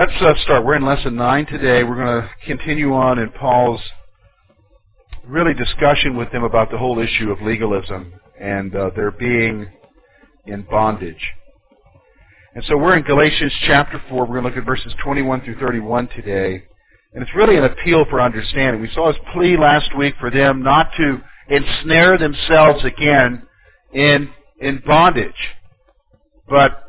Let's start. We're in Lesson 9 today. We're going to continue on in Paul's really discussion with them about the whole issue of legalism and their being in bondage. And so we're in Galatians chapter 4. We're going to look at verses 21 through 31 today. And it's really an appeal for understanding. We saw his plea last week for them not to ensnare themselves again in bondage. But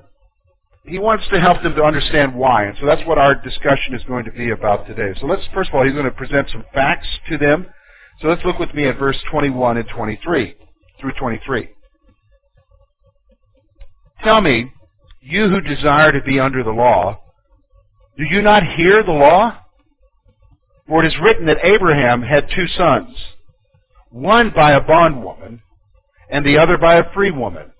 he wants to help them to understand why. And so that's what our discussion is going to be about today. So let's, first of all, he's going to present some facts to them. So let's look with me at verse 21 and 23 through 23. Tell me, you who desire to be under the law, do you not hear the law? For it is written that Abraham had two sons, one by a bondwoman and the other by a free woman.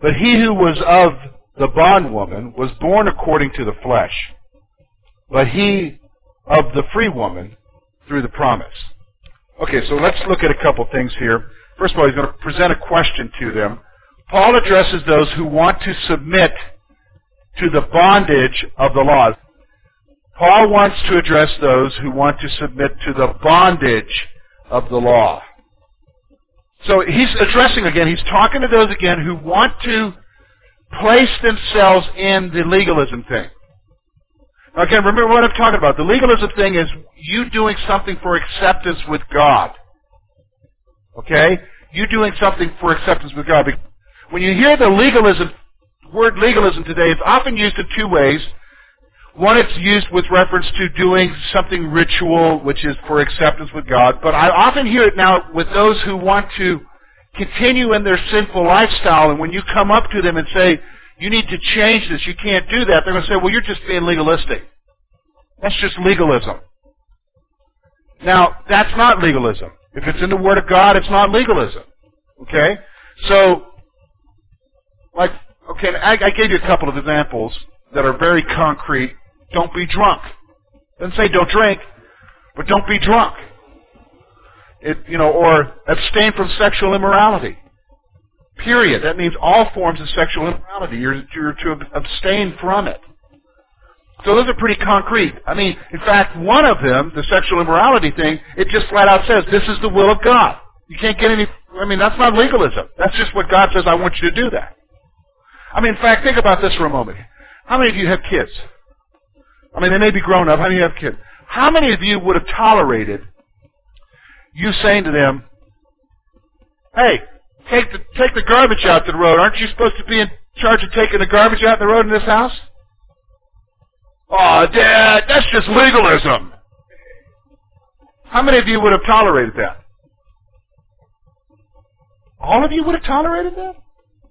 But he who was of the bondwoman was born according to the flesh, but he of the free woman through the promise. Okay, so let's look at a couple things here. First of all, he's going to present a question to them. Paul addresses those who want to submit to the bondage of the law. Paul wants to address those who want to submit to the bondage of the law. So he's addressing again, he's talking to those again who want to place themselves in the legalism thing. Now again, remember what I'm talking about. The legalism thing is you doing something for acceptance with God. Okay? You doing something for acceptance with God. When you hear the legalism, word legalism today, it's often used in two ways. One, it's used with reference to doing something ritual, which is for acceptance with God. But I often hear it now with those who want to continue in their sinful lifestyle, and when you come up to them and say, you need to change this, you can't do that, they're going to say, well, you're just being legalistic. That's just legalism. Now, that's not legalism. If it's in the Word of God, it's not legalism. Okay? So, I gave you a couple of examples that are very concrete. Don't be drunk. It doesn't say don't drink, but don't be drunk. Or abstain from sexual immorality. Period. That means all forms of sexual immorality. You're to abstain from it. So those are pretty concrete. I mean, in fact, one of them, the sexual immorality thing, it just flat out says, this is the will of God. You can't get any... I mean, that's not legalism. That's just what God says, I want you to do that. I mean, in fact, think about this for a moment. How many of you have kids? I mean, they may be grown up. How many of you have kids? How many of you would have tolerated you saying to them, hey, take the garbage out to the road. Aren't you supposed to be in charge of taking the garbage out to the road in this house? Oh, Dad, that's just legalism. How many of you would have tolerated that? All of you would have tolerated that?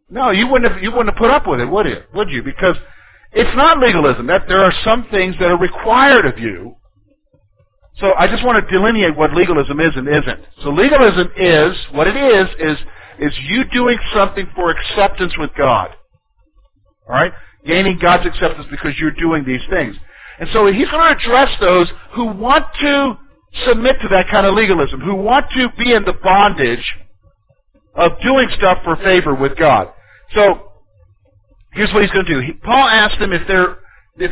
No, you wouldn't have put up with it, would you? Would you? Because it's not legalism. That there are some things that are required of you. So I just want to delineate what legalism is and isn't. So legalism is, what it is you doing something for acceptance with God. All right? Gaining God's acceptance because you're doing these things. And so he's going to address those who want to submit to that kind of legalism, who want to be in the bondage of doing stuff for favor with God. So here's what he's going to do. Paul asked them if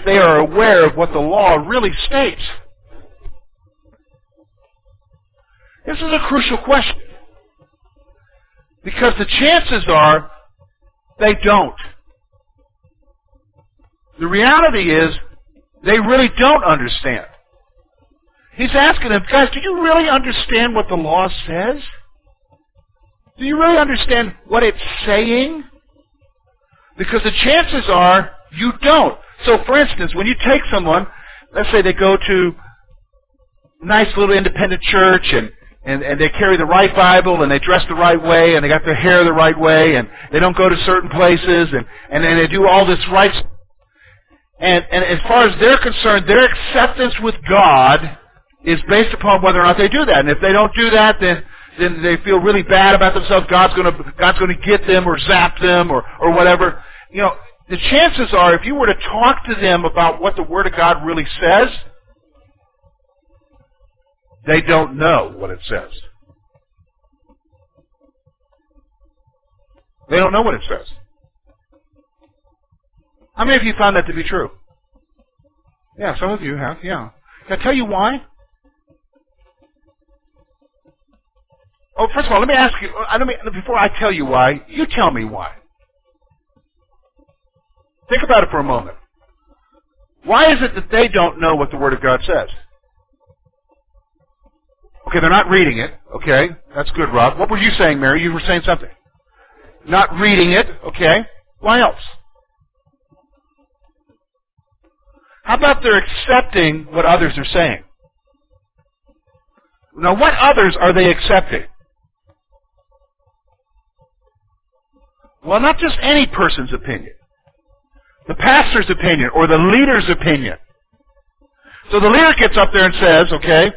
they are aware of what the law really states. This is a crucial question, because the chances are they don't. The reality is they really don't understand. He's asking them, guys, do you really understand what the law says? Do you really understand what it's saying? Because the chances are you don't. So, for instance, when you take someone, let's say they go to a nice little independent church and they carry the right Bible, and they dress the right way, and they got their hair the right way, and they don't go to certain places, and then they do all this right stuff. And as far as they're concerned, their acceptance with God is based upon whether or not they do that. And if they don't do that, then they feel really bad about themselves. God's going to get them or zap them or whatever. You know, the chances are, if you were to talk to them about what the Word of God really says, they don't know what it says. They don't know what it says. How many of you found that to be true? Yeah, some of you have, yeah. Can I tell you why? Oh, first of all, let me ask you, before I tell you why, you tell me why. Think about it for a moment. Why is it that they don't know what the Word of God says? Okay, they're not reading it. Okay, that's good, Rob. What were you saying, Mary? You were saying something. Not reading it. Okay. Why else? How about they're accepting what others are saying? Now, what others are they accepting? Well, not just any person's opinion. The pastor's opinion or the leader's opinion. So the leader gets up there and says, okay,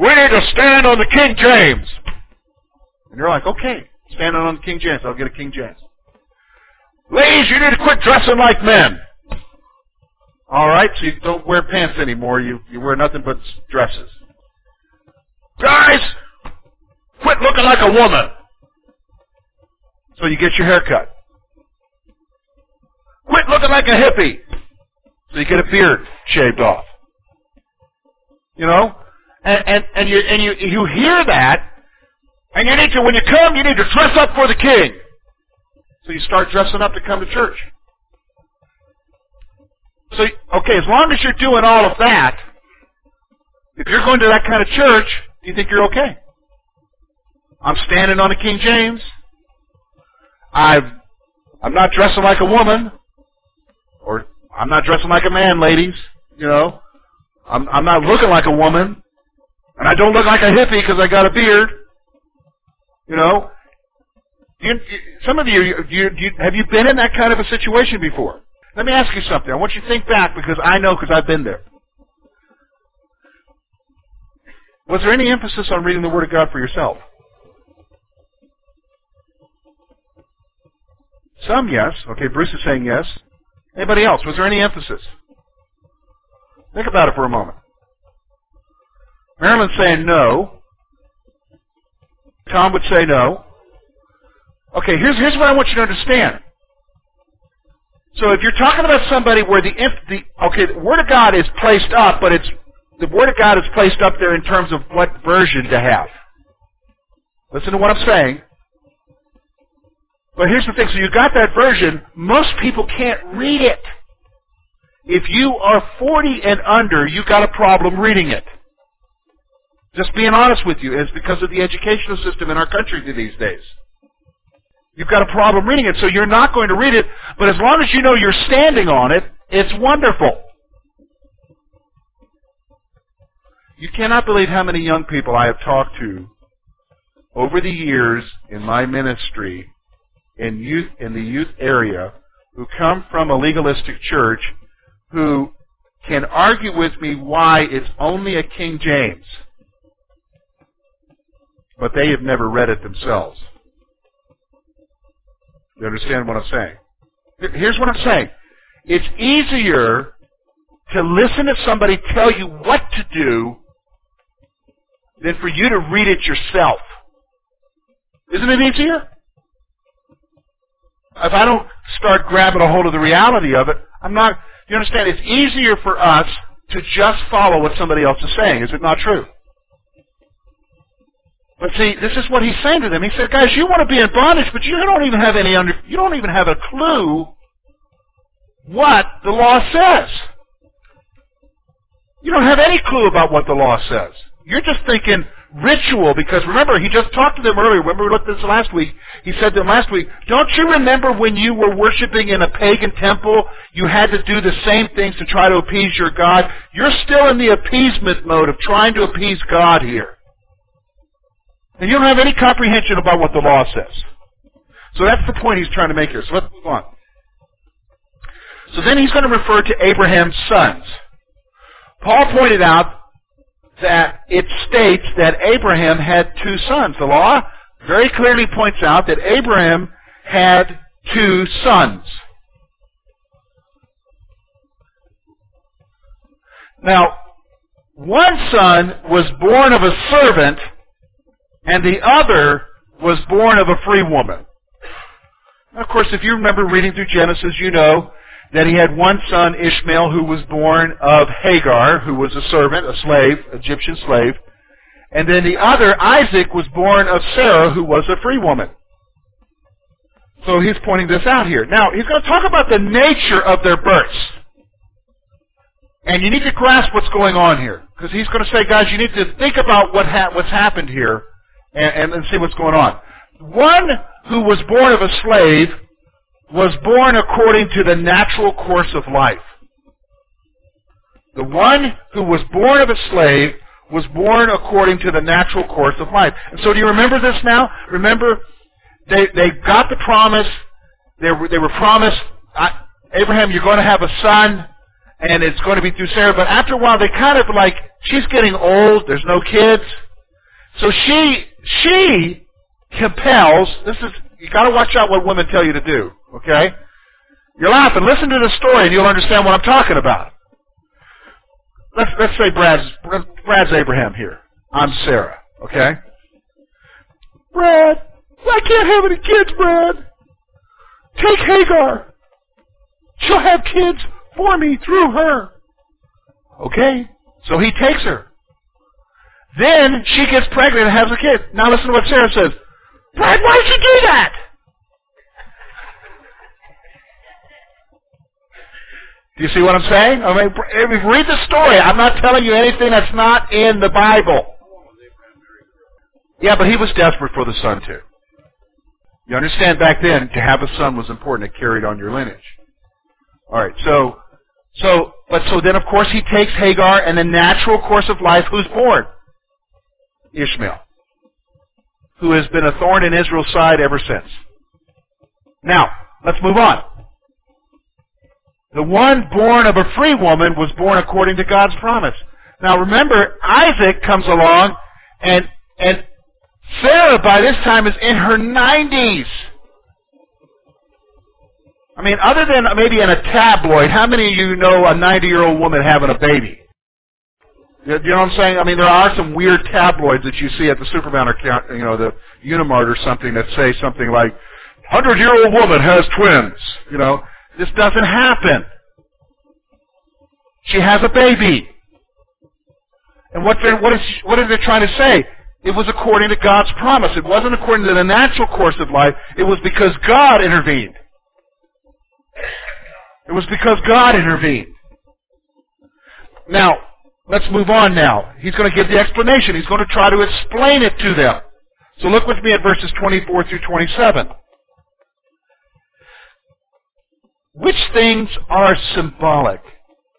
we need to stand on the King James. And you're like, okay, stand on the King James. I'll get a King James. Ladies, you need to quit dressing like men. All right, so you don't wear pants anymore. You wear nothing but dresses. Guys, quit looking like a woman. So you get your hair cut. Quit looking like a hippie. So you get a beard shaved off. You know? And you hear that, and you need to, when you come, you need to dress up for the King. So you start dressing up to come to church. So, okay, as long as you're doing all of that, if you're going to that kind of church, do you think you're okay? I'm standing on the King James. I'm not dressing like a woman, or I'm not dressing like a man, ladies. You know, I'm not looking like a woman. And I don't look like a hippie because I got a beard. You know? Some of you, have you been in that kind of a situation before? Let me ask you something. I want you to think back because I know because I've been there. Was there any emphasis on reading the Word of God for yourself? Some, yes. Okay, Bruce is saying yes. Anybody else? Was there any emphasis? Think about it for a moment. Marilyn's saying no. Tom would say no. Okay, here's what I want you to understand. So if you're talking about somebody where the Word of God is placed up, but the Word of God is placed up there in terms of what version to have. Listen to what I'm saying. But here's the thing. So you've got that version. Most people can't read it. If you are 40 and under, you've got a problem reading it. Just being honest with you, is because of the educational system in our country these days. You've got a problem reading it, so you're not going to read it, but as long as you know you're standing on it, it's wonderful. You cannot believe how many young people I have talked to over the years in my ministry in the youth area who come from a legalistic church who can argue with me why it's only a King James. But they have never read it themselves. You understand what I'm saying? Here's what I'm saying. It's easier to listen to somebody tell you what to do than for you to read it yourself. Isn't it easier? If I don't start grabbing a hold of the reality of it, I'm not... You understand? It's easier for us to just follow what somebody else is saying. Is it not true? But see, this is what he's saying to them. He said, guys, you want to be in bondage, but you don't even have you don't even have a clue what the law says. You don't have any clue about what the law says. You're just thinking ritual, because remember, he just talked to them earlier. Remember we looked at this last week. He said to them last week, don't you remember when you were worshiping in a pagan temple, you had to do the same things to try to appease your God? You're still in the appeasement mode of trying to appease God here. And you don't have any comprehension about what the law says. So that's the point he's trying to make here. So let's move on. So then he's going to refer to Abraham's sons. Paul pointed out that it states that Abraham had two sons. The law very clearly points out that Abraham had two sons. Now, one son was born of a servant, and the other was born of a free woman. Now, of course, if you remember reading through Genesis, you know that he had one son, Ishmael, who was born of Hagar, who was a servant, a slave, Egyptian slave. And then the other, Isaac, was born of Sarah, who was a free woman. So he's pointing this out here. Now, he's going to talk about the nature of their births. And you need to grasp what's going on here. Because he's going to say, guys, you need to think about what's happened here and see what's going on. One who was born of a slave was born according to the natural course of life. The one who was born of a slave was born according to the natural course of life. And so do you remember this now? Remember, they got the promise. They were promised, Abraham, you're going to have a son, and it's going to be through Sarah. But after a while, they kind of like, she's getting old, there's no kids. So she compels, this is, you got to watch out what women tell you to do, okay? You're laughing. Listen to the story, and you'll understand what I'm talking about. Let's say Brad's Abraham here. I'm Sarah, okay? Brad, I can't have any kids, Brad. Take Hagar. She'll have kids for me through her. Okay? So he takes her. Then she gets pregnant and has a kid. Now listen to what Sarah says. Brad, why did you do that? Do you see what I'm saying? I mean, read the story. I'm not telling you anything that's not in the Bible. Yeah, but he was desperate for the son too. You understand, back then, to have a son was important. It carried on your lineage. All right, so then, of course, he takes Hagar, and the natural course of life, who's born? Ishmael, who has been a thorn in Israel's side ever since. Now, let's move on. The one born of a free woman was born according to God's promise. Now remember, Isaac comes along, and Sarah by this time is in her 90s. I mean, other than maybe in a tabloid, how many of you know a 90-year-old woman having a baby? You know what I'm saying? I mean, there are some weird tabloids that you see at the Superman or, you know, the Unimart or something, that say something like, 100-year-old woman has twins, you know. This doesn't happen. She has a baby. And what are they trying to say? It was according to God's promise. It wasn't according to the natural course of life. It was because God intervened. It was because God intervened. Now, let's move on now. He's going to give the explanation. He's going to try to explain it to them. So look with me at verses 24 through 27. Which things are symbolic?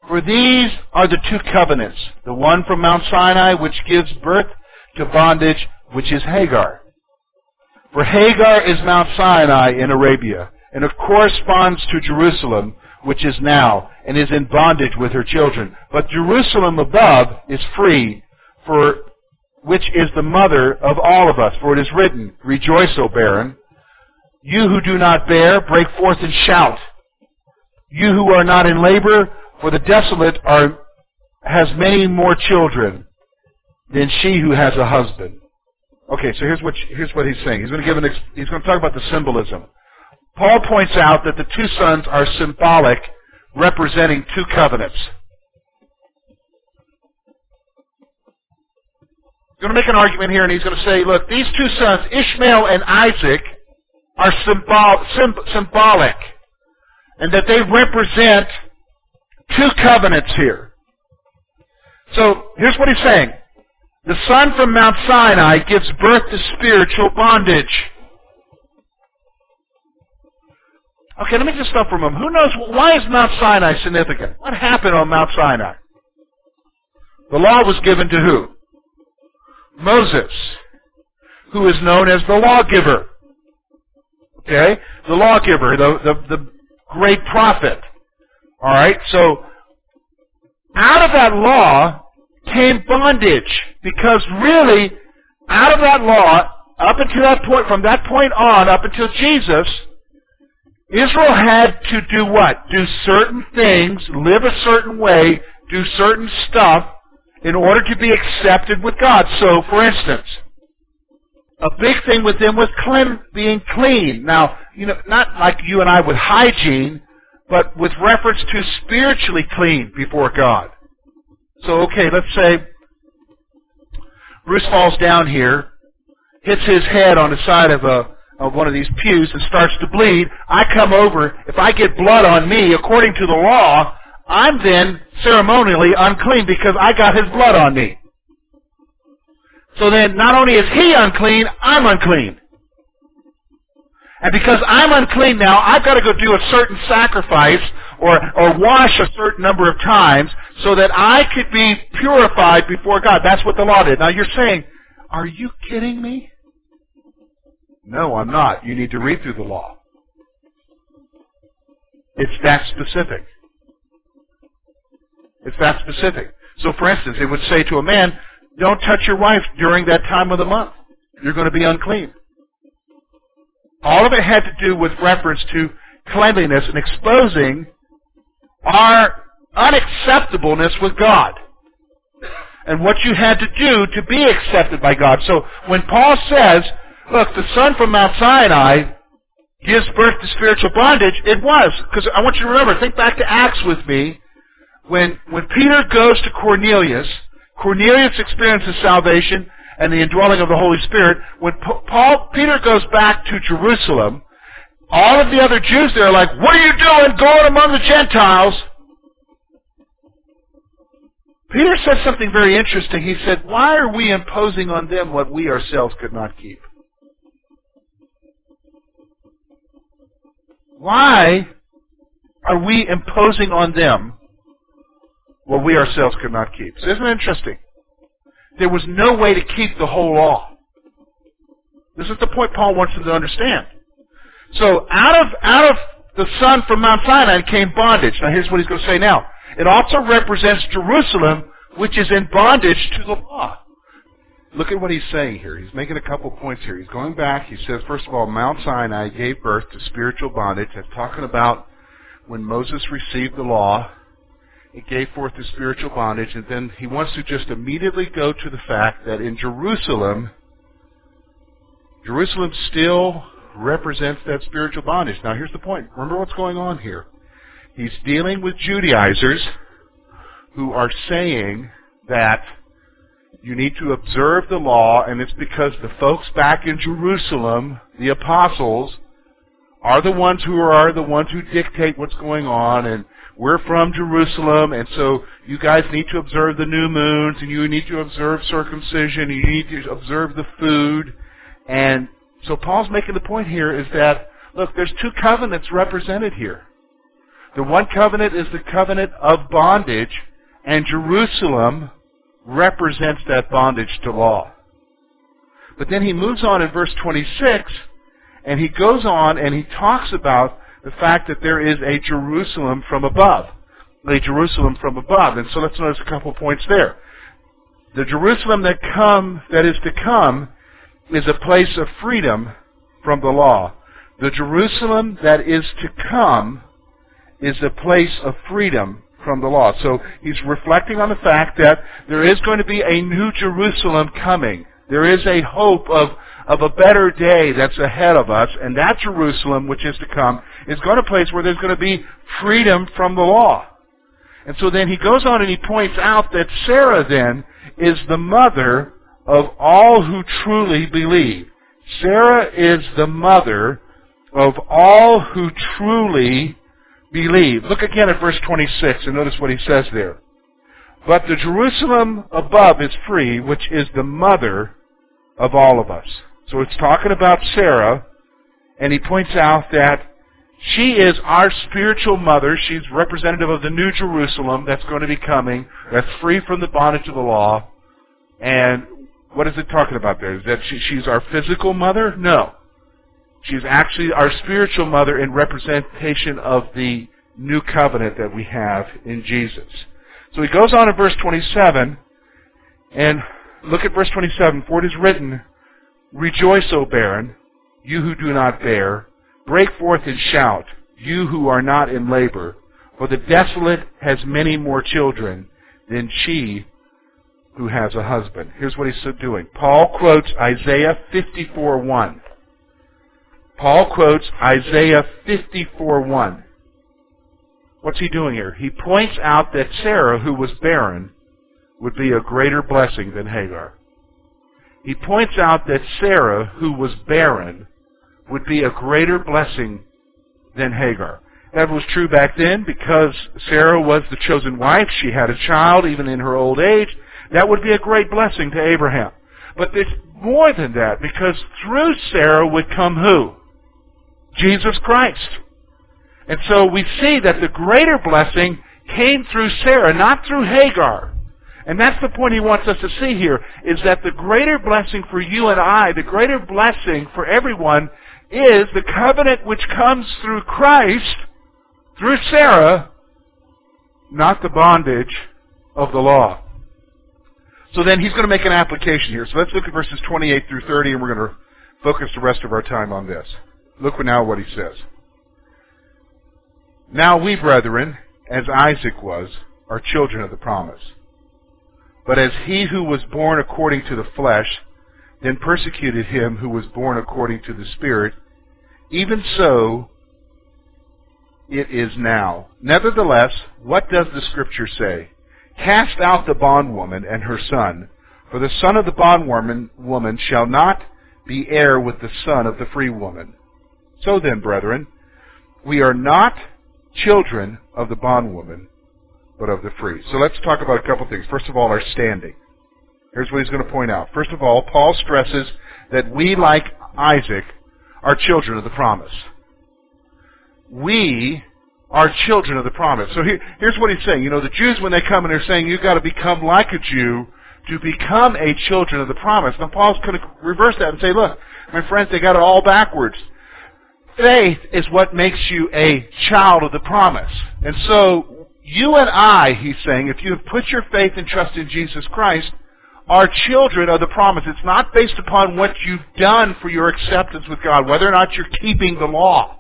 For these are the two covenants, the one from Mount Sinai, which gives birth to bondage, which is Hagar. For Hagar is Mount Sinai in Arabia, and it corresponds to Jerusalem, which is now, and is in bondage with her children. But Jerusalem above is free, for which is the mother of all of us. For it is written, Rejoice, O barren. You who do not bear, break forth and shout. You who are not in labor, for the desolate has many more children than she who has a husband. Okay, so here's what he's saying. He's going to talk about the symbolism. Paul points out that the two sons are symbolic, representing two covenants. He's going to make an argument here, and he's going to say, look, these two sons, Ishmael and Isaac, are symbolic. And that they represent two covenants here. So, here's what he's saying. The son from Mount Sinai gives birth to spiritual bondage. Okay, let me just stop for a moment. Who knows, why is Mount Sinai significant? What happened on Mount Sinai? The law was given to who? Moses, who is known as the lawgiver. Okay? The lawgiver, the great prophet. All right, so out of that law came bondage, because really, out of that law, up until that point, from that point on, up until Jesus, Israel had to do what? Do certain things, live a certain way, do certain stuff in order to be accepted with God. So, for instance, a big thing with them was being clean. Now, you know, not like you and I with hygiene, but with reference to spiritually clean before God. So, okay, let's say Bruce falls down here, hits his head on the side of one of these pews and starts to bleed. I come over. If I get blood on me, according to the law, I'm then ceremonially unclean because I got his blood on me. So then, not only is he unclean, I'm unclean. And because I'm unclean now, I've got to go do a certain sacrifice or wash a certain number of times so that I could be purified before God. That's what the law did. Now you're saying, are you kidding me? No, I'm not. You need to read through the law. It's that specific. It's that specific. So for instance, it would say to a man, don't touch your wife during that time of the month. You're going to be unclean. All of it had to do with reference to cleanliness and exposing our unacceptableness with God and what you had to do to be accepted by God. So when Paul says, look, the Son from Mount Sinai gives birth to spiritual bondage, it was. Because I want you to remember, think back to Acts with me. When Peter goes to Cornelius, Cornelius experiences salvation and the indwelling of the Holy Spirit. When Peter goes back to Jerusalem, all of the other Jews there are like, what are you doing going among the Gentiles? Peter said something very interesting. He said, why are we imposing on them what we ourselves could not keep? Why are we imposing on them what we ourselves could not keep? So isn't it interesting? There was no way to keep the whole law. This is the point Paul wants them to understand. So out of the Son from Mount Sinai came bondage. Now here's what he's going to say now. It also represents Jerusalem, which is in bondage to the law. Look at what he's saying here. He's making a couple points here. He's going back. He says, first of all, Mount Sinai gave birth to spiritual bondage. That's talking about when Moses received the law. It gave forth the spiritual bondage, and then he wants to just immediately go to the fact that in Jerusalem, Jerusalem still represents that spiritual bondage. Now here's the point. Remember what's going on here. He's dealing with Judaizers who are saying that you need to observe the law, and it's because the folks back in Jerusalem, the apostles, are the ones who dictate what's going on, and we're from Jerusalem, and so you guys need to observe the new moons, and you need to observe circumcision, and you need to observe the food. And so Paul's making the point here is that, look, there's two covenants represented here. The one covenant is the covenant of bondage, and Jerusalem represents that bondage to law. But then he moves on in verse 26, and he goes on and he talks about the fact that there is a Jerusalem from above. A Jerusalem from above. And so let's notice a couple points there. The Jerusalem that is to come is a place of freedom from the law. The Jerusalem that is to come is a place of freedom from the law. So he's reflecting on the fact that there is going to be a new Jerusalem coming. There is a hope of a better day that's ahead of us, and that Jerusalem, which is to come, is going to a place where there's going to be freedom from the law. And so then he goes on and he points out that Sarah then is the mother of all who truly believe. Sarah is the mother of all who truly believe. Look again at verse 26 and notice what he says there. But the Jerusalem above is free, which is the mother of all of us. So it's talking about Sarah, and he points out that she is our spiritual mother. She's representative of the new Jerusalem that's going to be coming, that's free from the bondage of the law. And what is it talking about there? Is that she's our physical mother? No. She's actually our spiritual mother in representation of the new covenant that we have in Jesus. So he goes on in verse 27, and look at verse 27. For it is written, rejoice, O barren, you who do not bear. Break forth and shout, you who are not in labor. For the desolate has many more children than she who has a husband. Here's what he's doing. Paul quotes Isaiah 54:1. Paul quotes Isaiah 54:1. What's he doing here? He points out that Sarah, who was barren, would be a greater blessing than Hagar. He points out that Sarah, who was barren, would be a greater blessing than Hagar. That was true back then because Sarah was the chosen wife. She had a child even in her old age. That would be a great blessing to Abraham. But it's more than that, because through Sarah would come who? Jesus Christ. And so we see that the greater blessing came through Sarah, not through Hagar. And that's the point he wants us to see here, is that the greater blessing for you and I, the greater blessing for everyone, is the covenant which comes through Christ, through Sarah, not the bondage of the law. So then he's going to make an application here. So let's look at verses 28 through 30, and we're going to focus the rest of our time on this. Look now what he says. Now we, brethren, as Isaac was, are children of the promise. But as he who was born according to the flesh then persecuted him who was born according to the Spirit, even so it is now. Nevertheless, what does the Scripture say? Cast out the bondwoman and her son, for the son of the bondwoman shall not be heir with the son of the free woman. So then, brethren, we are not children of the bondwoman, but of the free. So let's talk about a couple things. First of all, our standing. Here's what he's going to point out. First of all, Paul stresses that we, like Isaac, are children of the promise. We are children of the promise. So here's what he's saying. You know, the Jews, when they come and they're saying, you've got to become like a Jew to become a children of the promise. Now, Paul's going to reverse that and say, look, my friends, they got it all backwards. Faith is what makes you a child of the promise. And so you and I, he's saying, if you have put your faith and trust in Jesus Christ, are children of the promise. It's not based upon what you've done for your acceptance with God, whether or not you're keeping the law.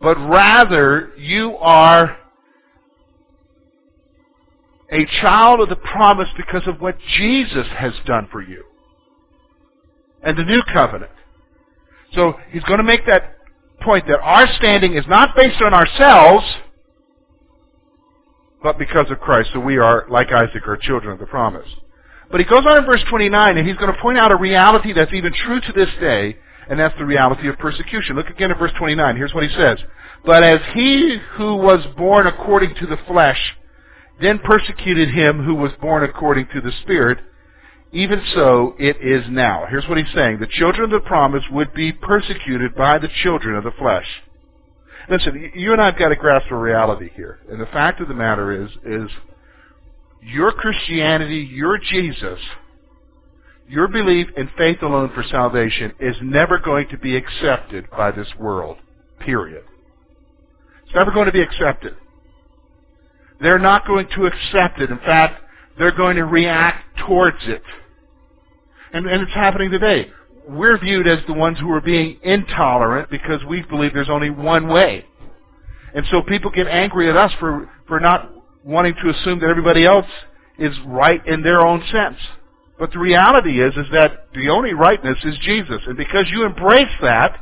But rather, you are a child of the promise because of what Jesus has done for you and the new covenant. So he's going to make that point that our standing is not based on ourselves, but because of Christ. So we are, like Isaac, are children of the promise. But he goes on in verse 29, and he's going to point out a reality that's even true to this day, and that's the reality of persecution. Look again at verse 29. Here's what he says. But as he who was born according to the flesh then persecuted him who was born according to the Spirit, even so it is now. Here's what he's saying. The children of the promise would be persecuted by the children of the flesh. Listen, you and I have got to grasp a reality here. And the fact of the matter is your Christianity, your Jesus, your belief in faith alone for salvation is never going to be accepted by this world, period. It's never going to be accepted. They're not going to accept it. In fact, they're going to react towards it. And it's happening today. We're viewed as the ones who are being intolerant because we believe there's only one way. And so people get angry at us for not wanting to assume that everybody else is right in their own sense. But the reality is that the only rightness is Jesus. And because you embrace that,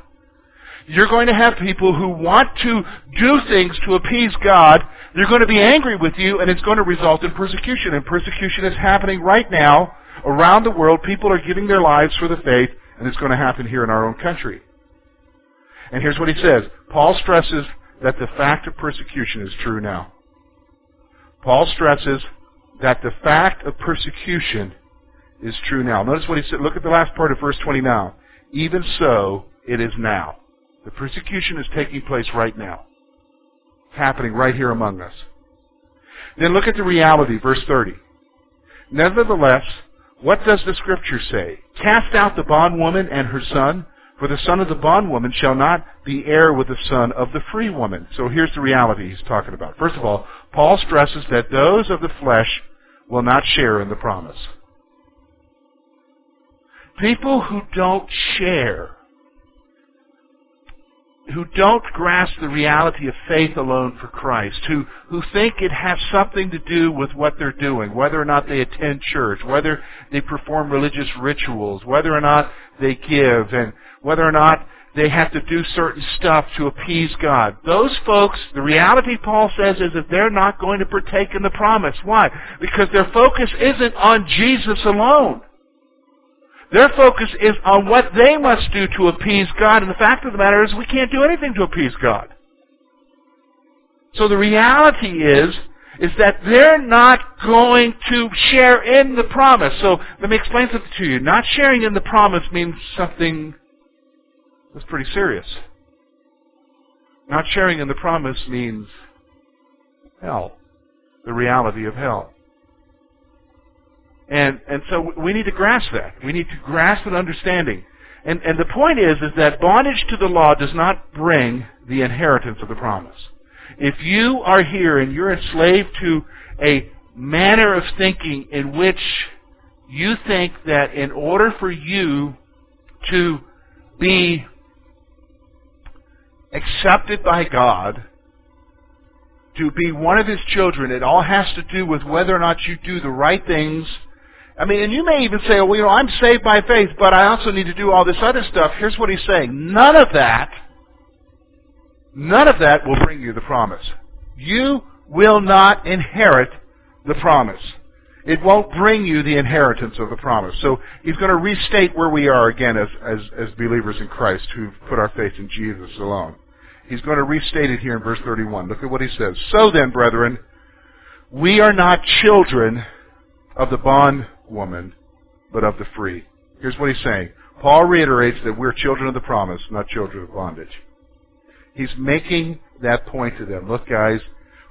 you're going to have people who want to do things to appease God. They're going to be angry with you, and it's going to result in persecution. And persecution is happening right now around the world. People are giving their lives for the faith, and it's going to happen here in our own country. And here's what he says. Paul stresses that the fact of persecution is true now. Paul stresses that the fact of persecution is true now. Notice what he said. Look at the last part of verse 20 now. Even so, it is now. The persecution is taking place right now. It's happening right here among us. Then look at the reality, verse 30. Nevertheless, what does the Scripture say? Cast out the bondwoman and her son, for the son of the bondwoman shall not be heir with the son of the free woman. So here's the reality he's talking about. First of all, Paul stresses that those of the flesh will not share in the promise. People who don't share, who don't grasp the reality of faith alone for Christ, who think it has something to do with what they're doing, whether or not they attend church, whether they perform religious rituals, whether or not they give, and whether or not they have to do certain stuff to appease God. Those folks, the reality, Paul says, is that they're not going to partake in the promise. Why? Because their focus isn't on Jesus alone. Their focus is on what they must do to appease God. And the fact of the matter is we can't do anything to appease God. So the reality is that they're not going to share in the promise. So let me explain something to you. Not sharing in the promise means something that's pretty serious. Not sharing in the promise means hell, the reality of hell. And so we need to grasp that. We need to grasp an understanding. And the point is that bondage to the law does not bring the inheritance of the promise. If you are here and you're enslaved to a manner of thinking in which you think that in order for you to be accepted by God, to be one of His children, it all has to do with whether or not you do the right things. I mean, and you may even say, well, you know, I'm saved by faith, but I also need to do all this other stuff. Here's what he's saying. None of that will bring you the promise. You will not inherit the promise. It won't bring you the inheritance of the promise. So he's going to restate where we are again as believers in Christ who've put our faith in Jesus alone. He's going to restate it here in verse 31. Look at what he says. So then, brethren, we are not children of the bondwoman, but of the free. Here's what he's saying. Paul reiterates that we're children of the promise, not children of bondage. He's making that point to them. Look, guys,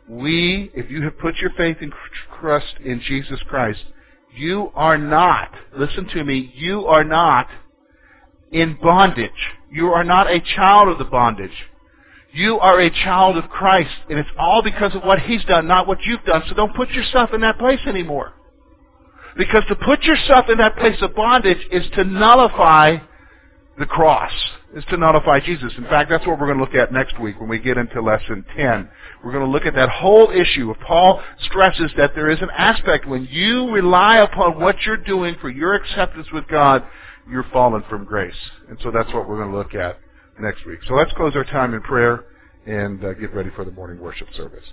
if you have put your faith and trust in Jesus Christ, you are not, listen to me, you are not in bondage. You are not a child of the bondage. You are a child of Christ, and it's all because of what He's done, not what you've done. So don't put yourself in that place anymore. Because to put yourself in that place of bondage is to nullify the cross, is to nullify Jesus. In fact, that's what we're going to look at next week when we get into Lesson 10. We're going to look at that whole issue. Paul stresses that there is an aspect when you rely upon what you're doing for your acceptance with God, you're fallen from grace. And so that's what we're going to look at next week. So let's close our time in prayer and get ready for the morning worship service.